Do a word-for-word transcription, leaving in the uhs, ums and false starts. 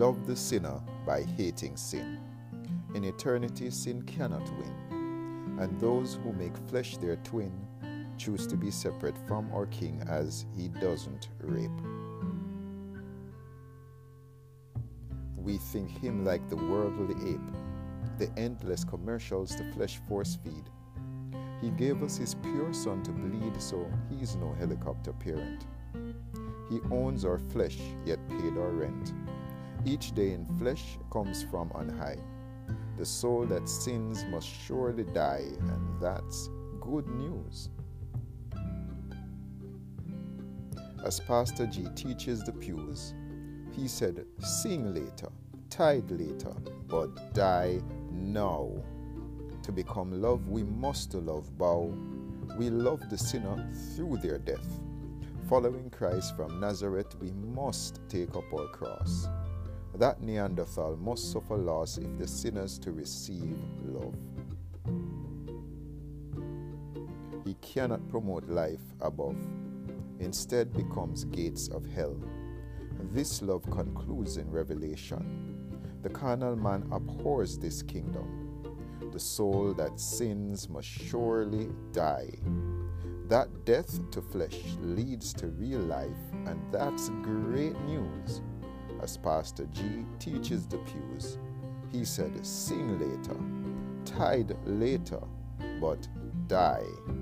love the sinner by hating sin. In eternity, sin cannot win, and those who make flesh their twin choose to be separate from our King as he doesn't rape. We think him like the worldly ape, the endless commercials the flesh force feed. He gave us his pure son to bleed, so he's no helicopter parent. He owns our flesh, yet paid our rent. Each day in flesh comes from on high. The soul that sins must surely die, and that's good news. As Pastor G teaches the pews, he said, "Sing later, tithe later, but die now." To become love, we must to love bow. We love the sinner through their death. Following Christ from Nazareth, we must take up our cross. That Neanderthal must suffer loss if the sinners to receive love. He cannot promote life above. Instead becomes gates of hell. This love concludes in Revelation. The carnal man abhors this kingdom. The soul that sins must surely die. That death to flesh leads to real life, and that's great news. As Pastor G teaches the pews, he said, "Sing later, tithe later, but die